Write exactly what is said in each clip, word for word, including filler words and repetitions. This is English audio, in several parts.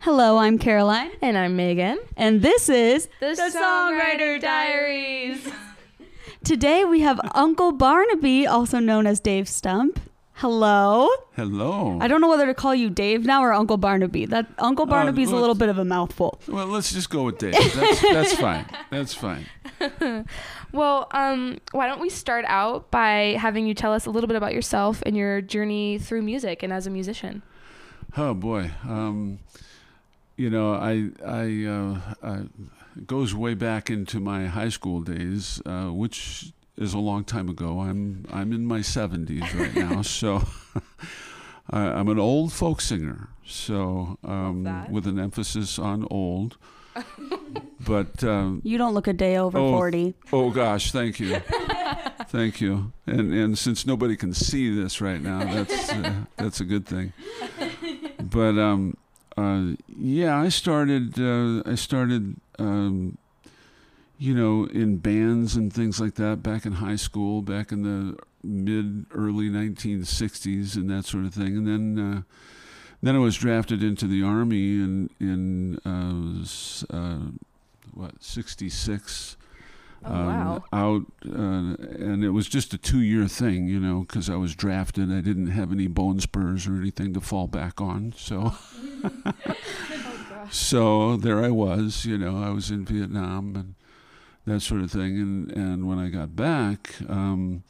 Hello, I'm Caroline. And I'm Megan. And this is The, the Songwriter, Songwriter Diaries. Today we have Uncle Barnaby, also known as Dave Stump. Hello. Hello. I don't know whether to call you Dave now or Uncle Barnaby. That Uncle Barnaby's uh, a little bit of a mouthful. Well, let's just go with Dave. That's, that's fine. That's fine. Well, um, why don't we start out by having you tell us a little bit about yourself and your journey through music and as a musician. Oh boy, um, you know, I I, uh, I it goes way back into my high school days, uh, which is a long time ago. I'm I'm in my seventies right now, so I, I'm an old folk singer. So um, with an emphasis on old. But um, you don't look a day over oh, forty. Oh gosh, thank you. Thank you. And and since nobody can see this right now, that's uh, that's a good thing. But um, uh, yeah, I started. Uh, I started, um, you know, in bands and things like that back in high school, back in the mid early nineteen sixties and that sort of thing. And then, uh, then I was drafted into the Army in in uh, uh, what sixty-six. Oh, wow. um, out uh, and it was just a two-year thing, you know, because I was drafted. I didn't have any bone spurs or anything to fall back on, so oh, so there I was, you know, I was in Vietnam and that sort of thing. And and when I got back, um,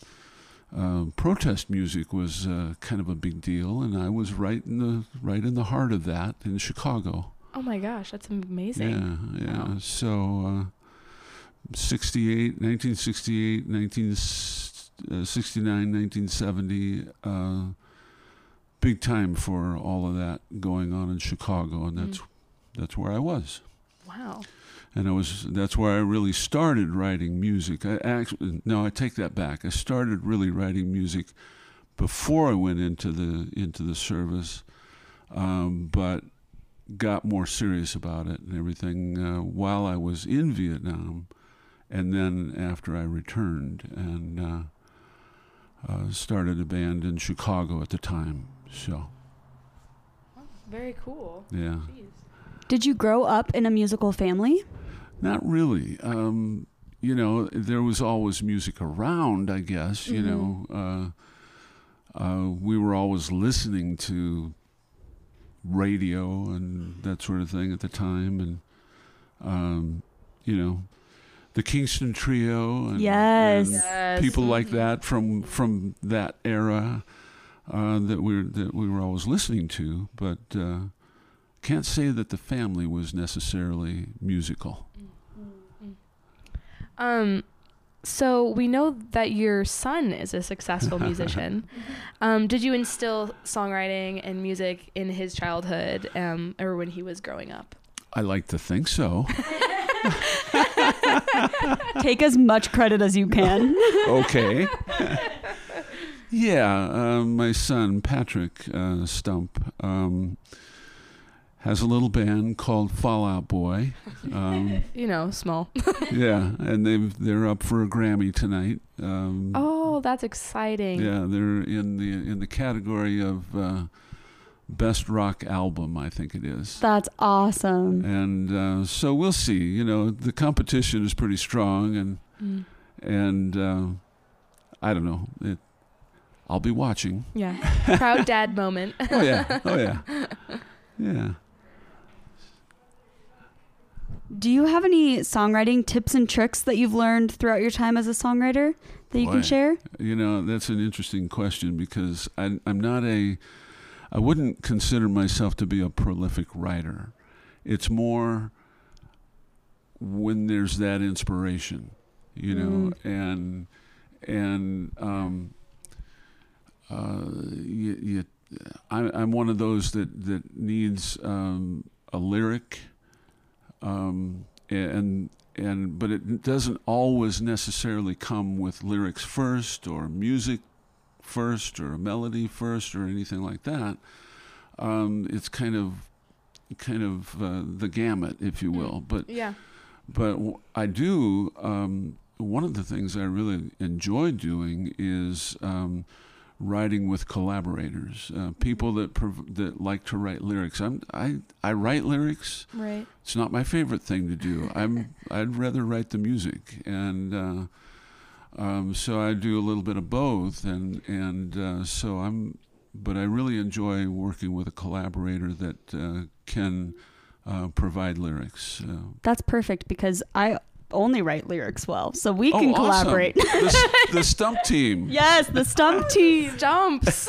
uh, protest music was uh, kind of a big deal, and I was right in the right in the heart of that in Chicago. Oh my gosh, that's amazing! Yeah, yeah. Wow. So. Uh, sixty-eight, nineteen sixty-eight, nineteen sixty-nine, nineteen seventy, uh, big time for all of that going on in Chicago, and that's mm. that's where I was. Wow. And I was that's where I really started writing music. I actually no, I take that back. I started really writing music before I went into the into the service, um, but got more serious about it and everything uh, while I was in Vietnam. And then after I returned and uh, uh, started a band in Chicago at the time, so. Very cool. Yeah. Jeez. Did you grow up in a musical family? Not really. Um, you know, there was always music around, I guess, mm-hmm. you know. Uh, uh, we were always listening to radio and that sort of thing at the time. And, um, you know, The Kingston Trio and, yes. and yes. people like that from from that era uh, that we that we were always listening to, but uh, can't say that the family was necessarily musical. Mm-hmm. Um, so we know that your son is a successful musician. um, did you instill songwriting and music in his childhood um, or when he was growing up? I like to think so. Take as much credit as you can. Okay. Yeah, uh, my son, Patrick uh, Stump, um, has a little band called Fall Out Boy. Um, you know, small. Yeah, and they've, they're up for a Grammy tonight. Um, oh, that's exciting. Yeah, they're in the, in the category of uh, Best Rock Album, I think it is. That's awesome. And uh, so we'll see. You know, the competition is pretty strong, and mm. and uh, I don't know. It, I'll be watching. Yeah, proud dad moment. Oh yeah, oh yeah, yeah. Do you have any songwriting tips and tricks that you've learned throughout your time as a songwriter that you Boy, can share? You know, that's an interesting question because I, I'm not a I wouldn't consider myself to be a prolific writer. It's more when there's that inspiration, you know, mm. and and um, uh, you, you, I, I'm one of those that that needs um, a lyric, um, and and but it doesn't always necessarily come with lyrics first or music first or a melody first or anything like that. Um, it's kind of kind of uh, the gamut, if you will. But yeah. but w- I do, um, one of the things I really enjoy doing is um, writing with collaborators, uh, people that prov- that like to write lyrics. I'm I I write lyrics. Right. It's not my favorite thing to do. I'm I'd rather write the music, and uh, um, so I do a little bit of both, and and uh, so I'm. But I really enjoy working with a collaborator that uh, can uh, provide lyrics. Uh, That's perfect, because I only write lyrics well, so we oh, can collaborate. Awesome. The, the Stump team. Yes, the Stump team. Stumps.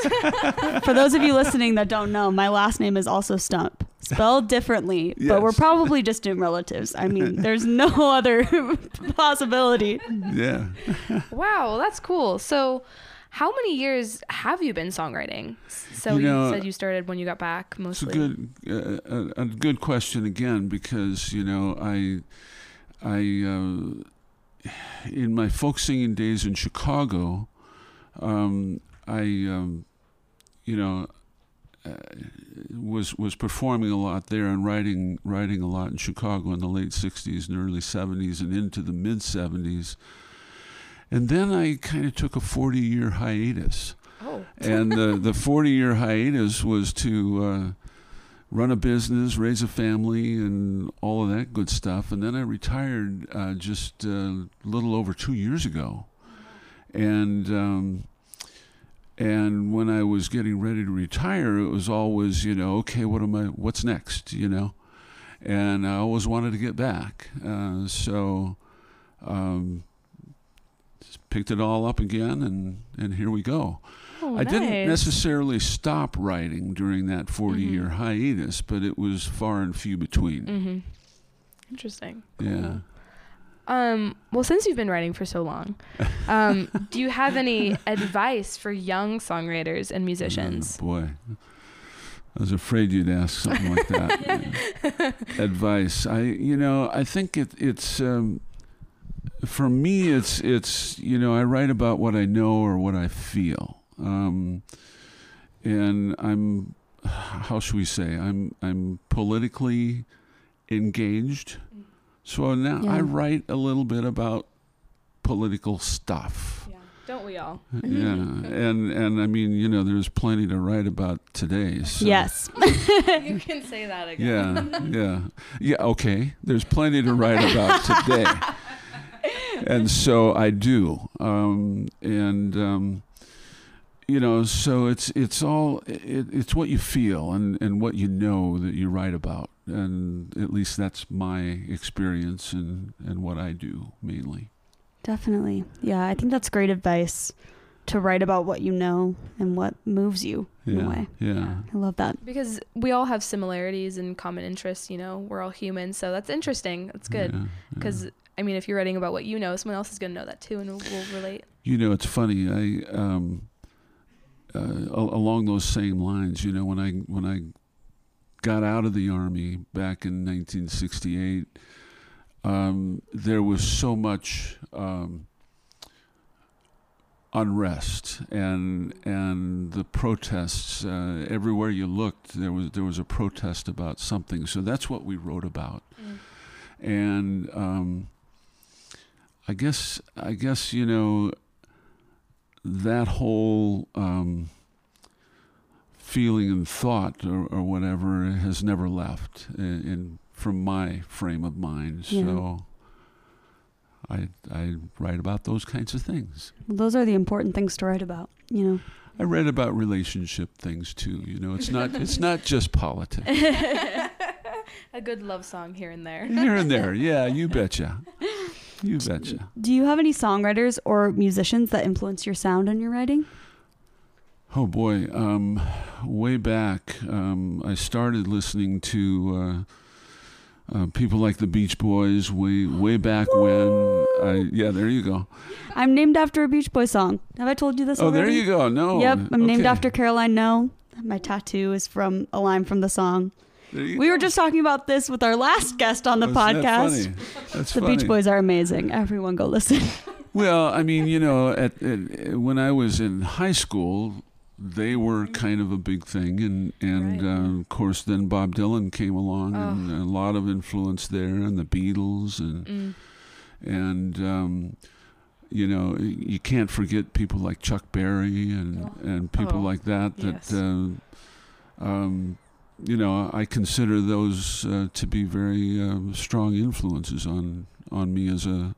For those of you listening that don't know, my last name is also Stump. Spelled differently, yes. But we're probably distant relatives. I mean, there's no other possibility. Yeah. Wow, that's cool. So... how many years have you been songwriting? So you, know, you said you started when you got back, mostly. It's a good, uh, a, a good question again, because, you know, I, I, uh, in my folk singing days in Chicago, um, I, um, you know, uh, was was performing a lot there and writing writing a lot in Chicago in the late sixties and early seventies and into the mid seventies. And then I kind of took a forty-year hiatus. Oh. And the, the forty-year hiatus was to uh, run a business, raise a family, and all of that good stuff. And then I retired uh, just uh, a little over two years ago. And um, and when I was getting ready to retire, it was always, you know, okay, what am I? What's next, you know? And I always wanted to get back. Uh, so... Um, picked it all up again, and, and here we go. Oh, I nice. Didn't necessarily stop writing during that forty-year mm-hmm. hiatus, but it was far and few between. Mm-hmm. Interesting. Yeah. Um, well, since you've been writing for so long, um, do you have any advice for young songwriters and musicians? Oh, boy. I was afraid you'd ask something like that. Advice. I, you know, I think it, it's... Um, for me, it's, it's you know, I write about what I know or what I feel. Um, and I'm, how should we say, I'm I'm politically engaged. So now yeah. I write a little bit about political stuff. Yeah, don't we all? Yeah, and, and I mean, you know, there's plenty to write about today. So. Yes. You can say that again. Yeah, yeah. Yeah, okay, there's plenty to write about today. And so I do, um, and um, you know, so it's it's all it, it's what you feel and, and what you know that you write about, and at least that's my experience and, and what I do mainly. Definitely, yeah, I think that's great advice to write about what you know and what moves you yeah, in a way. Yeah, I love that, because we all have similarities and common interests. You know, we're all human, so that's interesting. That's good, because. Yeah, yeah. I mean, if you're writing about what you know, someone else is going to know that too, and we'll, we'll relate. You know, it's funny. I um, uh, along those same lines. You know, when I when I got out of the Army back in nineteen sixty-eight, um, there was so much um, unrest and and the protests uh, everywhere you looked. There was there was a protest about something. So that's what we wrote about, mm. and. Um, I guess, I guess you know, that whole um, feeling and thought or, or whatever has never left in, in from my frame of mind. Yeah. So I I write about those kinds of things. Well, those are the important things to write about, you know. I read about relationship things too. You know, it's not it's not just politics. A good love song here and there. Here and there, yeah, you betcha. You betcha. Do you have any songwriters or musicians that influence your sound and your writing? Oh, boy. Um, way back, um, I started listening to uh, uh, people like the Beach Boys way way back Woo! when. I, yeah, there you go. I'm named after a Beach Boy song. Have I told you this oh, already? Oh, there you go. No. Yep. I'm okay. named after Caroline No. My tattoo is from a line from the song. We go. were just talking about this with our last guest on the oh, podcast. That funny? That's the funny. Beach Boys are amazing. Everyone go listen. Well, I mean, you know, at, at, when I was in high school, they were kind of a big thing. And, and right. uh, of course, then Bob Dylan came along oh. and a lot of influence there and the Beatles and, mm. and um, you know, you can't forget people like Chuck Berry and, oh. and people oh. like that. That yes. uh, um, you know, I consider those uh, to be very uh, strong influences on on me as a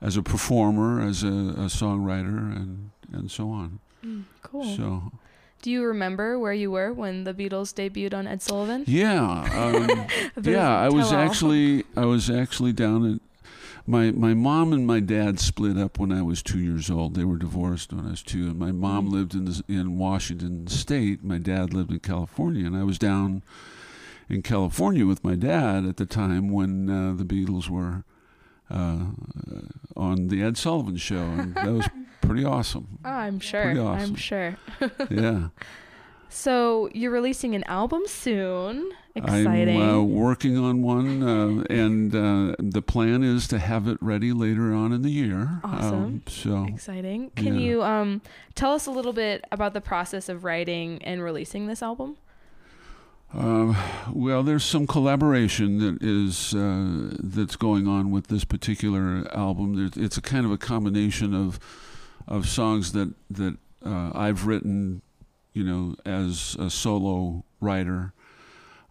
as a performer, as a, a songwriter, and and so on. Mm, cool. So. Do you remember where you were when the Beatles debuted on Ed Sullivan? Yeah, um, yeah. I was actually I was actually down at my my mom and my dad split up when I was two years old. They were divorced when I was two, and my mom lived in this, in Washington State. My dad lived in California, and I was down in California with my dad at the time when uh, the Beatles were uh, on the Ed Sullivan Show, and that was. Pretty awesome. Oh, I'm sure. Awesome. I'm sure. Yeah. So you're releasing an album soon. Exciting. I'm uh, working on one, uh, and uh, the plan is to have it ready later on in the year. Awesome. Um, so exciting. Can yeah. you um, tell us a little bit about the process of writing and releasing this album? Uh, well, there's some collaboration that is uh, that's going on with this particular album. There's, it's a kind of a combination of. Of songs that that uh, I've written, you know, as a solo writer,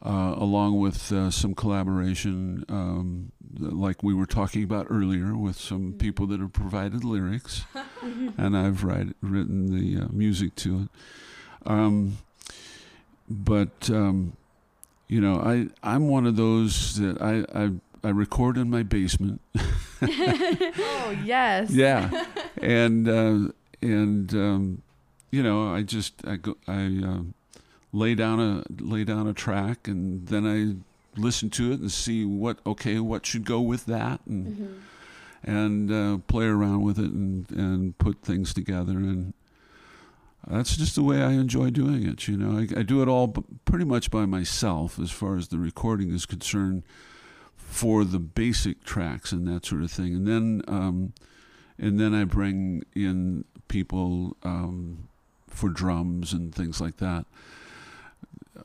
uh, along with uh, some collaboration, um, like we were talking about earlier, with some people that have provided lyrics, and I've write, written the uh, music to it. Um, but um, you know, I I'm one of those that I I, I record in my basement. Oh yes. Yeah. And uh, and um, you know, I just I go, I uh, lay down a lay down a track, and then I listen to it and see what okay what should go with that, and mm-hmm. and uh, play around with it and, and put things together, and that's just the way I enjoy doing it. You know, I, I do it all b- pretty much by myself as far as the recording is concerned for the basic tracks and that sort of thing, and then. Um, And then I bring in people um, for drums and things like that.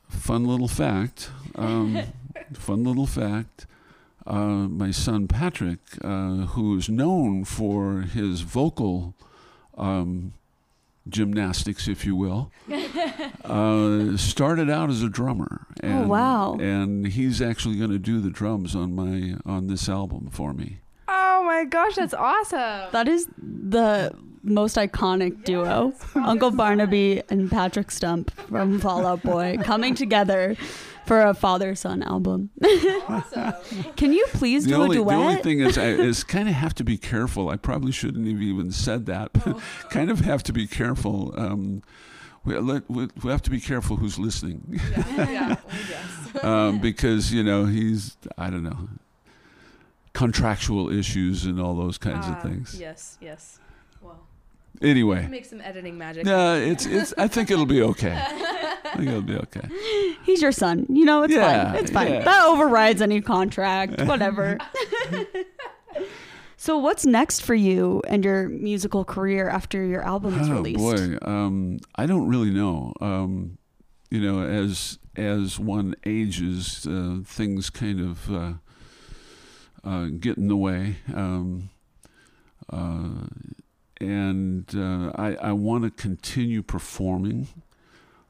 Fun little fact. Um, fun little fact. Uh, my son Patrick, uh, who is known for his vocal um, gymnastics, if you will, uh, started out as a drummer. And, oh wow! And he's actually going to do the drums on my on this album for me. Oh my gosh, that's awesome. That is the most iconic yes, duo. Uncle Barnaby and Patrick Stump from Fall Out Boy coming together for a father-son album. Awesome. Can you please the do only, a duet? The only thing is, I is kind of have to be careful. I probably shouldn't have even said that, but oh. kind of have to be careful. Um, we, let, we, we have to be careful who's listening. Yeah, yeah. Yes. um, because, you know, he's, I don't know. Contractual issues and all those kinds uh, of things. Yes, yes. Well. Anyway. Make some editing magic. No, it's it's. I think it'll be okay. I think it'll be okay. He's your son. You know, it's yeah, fine. It's fine. Yeah. That overrides any contract. Whatever. So, what's next for you and your musical career after your album is oh, released? Oh boy, um, I don't really know. Um, you know, as as one ages, uh, things kind of. Uh, Uh, get in the way, um, uh, and uh, I, I want to continue performing.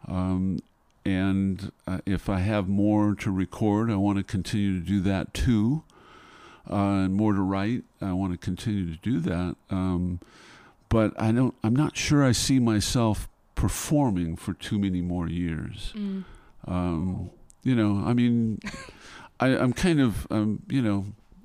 Um, and uh, if I have more to record, I want to continue to do that too. Uh, and more to write, I want to continue to do that. Um, but I don't. I'm not sure I see myself performing for too many more years. Mm. Um, you know, I mean, I, I'm kind of, um, you know.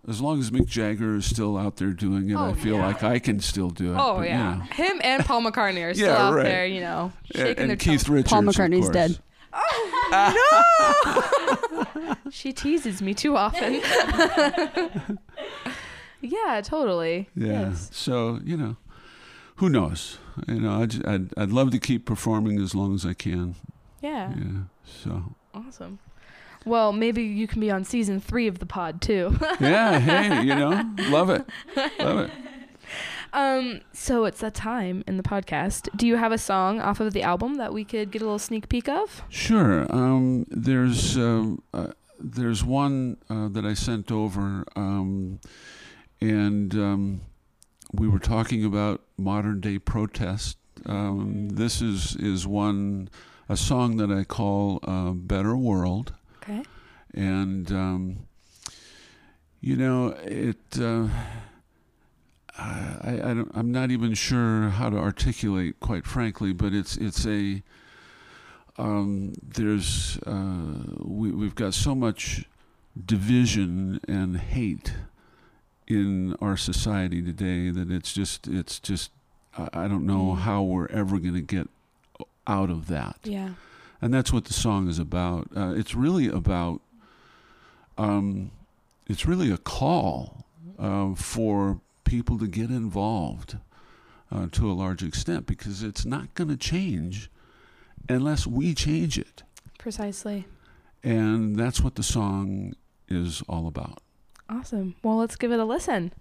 As long as Mick Jagger is still out there doing it, oh, I feel yeah. like I can still do it. Oh, yeah. yeah. Him and Paul McCartney are still yeah, out right. there, you know, shaking and, and their Keith tongue. Richards, Paul McCartney's dead. Oh, no! She teases me too often. Yeah, totally. Yeah. Yes. So, you know, who knows? You know, I'd, I'd, I'd love to keep performing as long as I can. Yeah. Yeah, so. Awesome. Well, maybe you can be on season three of the pod, too. Yeah, hey, you know, love it. Love it. Um, so it's that time in the podcast. Do you have a song off of the album that we could get a little sneak peek of? Sure. Um, there's uh, uh, there's one uh, that I sent over, um, and um, we were talking about modern day protest. Um, this is, is one, a song that I call uh, Better World. Okay. And, um, you know, it, uh, I, I don't, I'm not even sure how to articulate, quite frankly, but it's, it's a, um, there's, uh, we, we've got so much division and hate in our society today that it's just, it's just, I don't know how we're ever going to get out of that. Yeah. And that's what the song is about. Uh, it's really about, um, it's really a call uh, for people to get involved uh, to a large extent, because it's not going to change unless we change it. Precisely. And that's what the song is all about. Awesome. Well, let's give it a listen.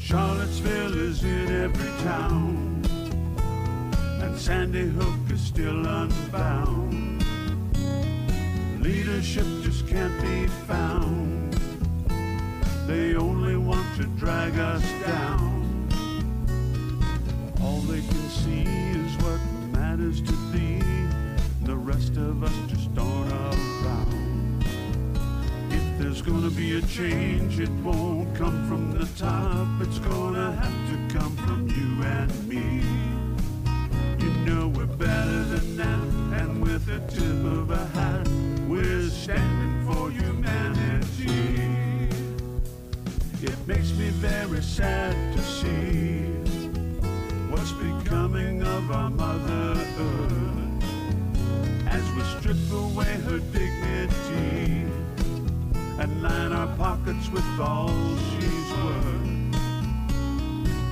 Charlottesville is in every town, and Sandy Hook is still unbound. Leadership just can't be found. They only want to drag us down. All they can see is what matters to thee. The rest of us just aren't around. If there's gonna be a change, it won't come from the top. It's gonna have to come from you and me. You know we're better than that, and with a tip of a hat, we're standing for humanity. It makes me very sad to see what's becoming of our Mother Earth. As we strip away her dignity and line our pockets with all she's worth,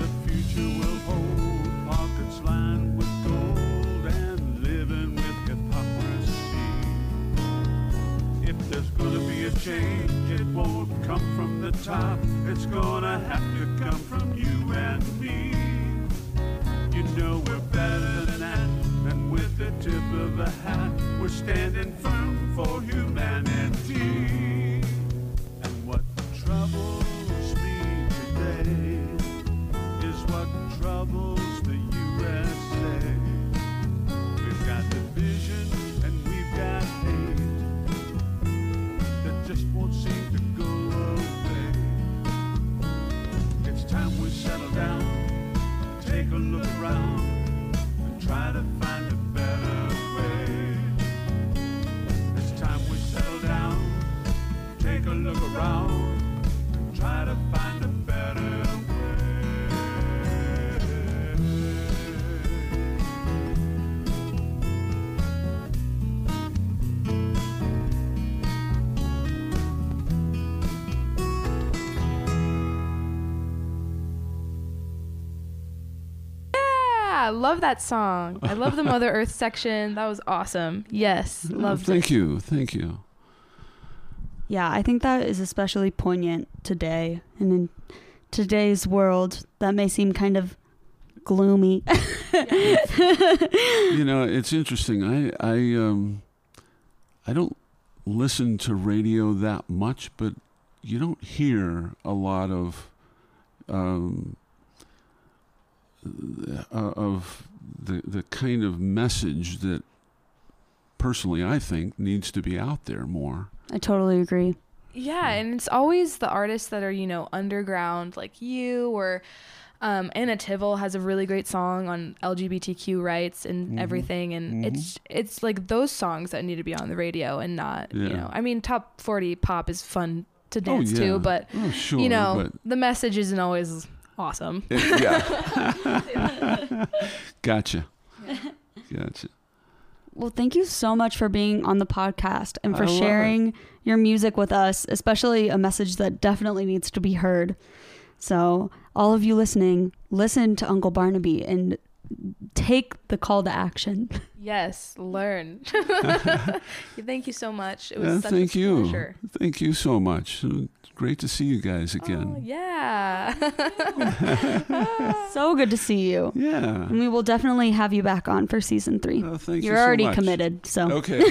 the future will hold pockets lined with gold and living with hypocrisy. If there's gonna be a change, it won't come from the top. It's gonna have to come from you and me. You know we're better than that. And with the tip of a hat, we're standing firm for humanity. And what troubles me today is what troubles the U S A. We've got division and we've got hate that just won't seem to go away. It's time we settle down, take a look around, try to find a better way. It's time we settle down, take a look around, and try to find a better I love that song. I love the Mother Earth section. That was awesome. Yes. Loved oh, thank it. you. Thank you. Yeah, I think that is especially poignant today. And in today's world, that may seem kind of gloomy. You know, it's interesting. I I um I don't listen to radio that much, but you don't hear a lot of um uh, of the the kind of message that personally I think needs to be out there more. I totally agree. Yeah, and it's always the artists that are, you know, underground, like you, or um, Anna Tivell has a really great song on L G B T Q rights and mm-hmm. everything, and mm-hmm. it's it's like those songs that need to be on the radio and not, yeah. you know, I mean, top forty pop is fun to dance oh, yeah. to, but, oh, sure, you know, but the message isn't always awesome. It, yeah. Gotcha. Gotcha. Well, thank you so much for being on the podcast and for I sharing your music with us, especially a message that definitely needs to be heard. So all of you listening, listen to Uncle Barnaby and take the call to action. Yes, learn. Thank you so much. It was yeah, such thank a you. pleasure. Thank you so much. Great to see you guys again. Oh, yeah. So good to see you. Yeah. And we will definitely have you back on for season three. Oh, thank You're you so already much. committed, so. Okay.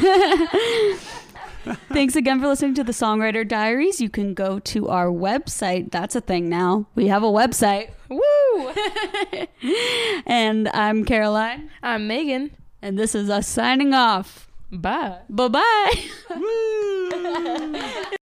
Thanks again for listening to The Songwriter Diaries. You can go to our website. That's a thing now. We have a website. Woo! And I'm Caroline. I'm Megan. And this is us signing off. Bye. Bye-bye. Woo!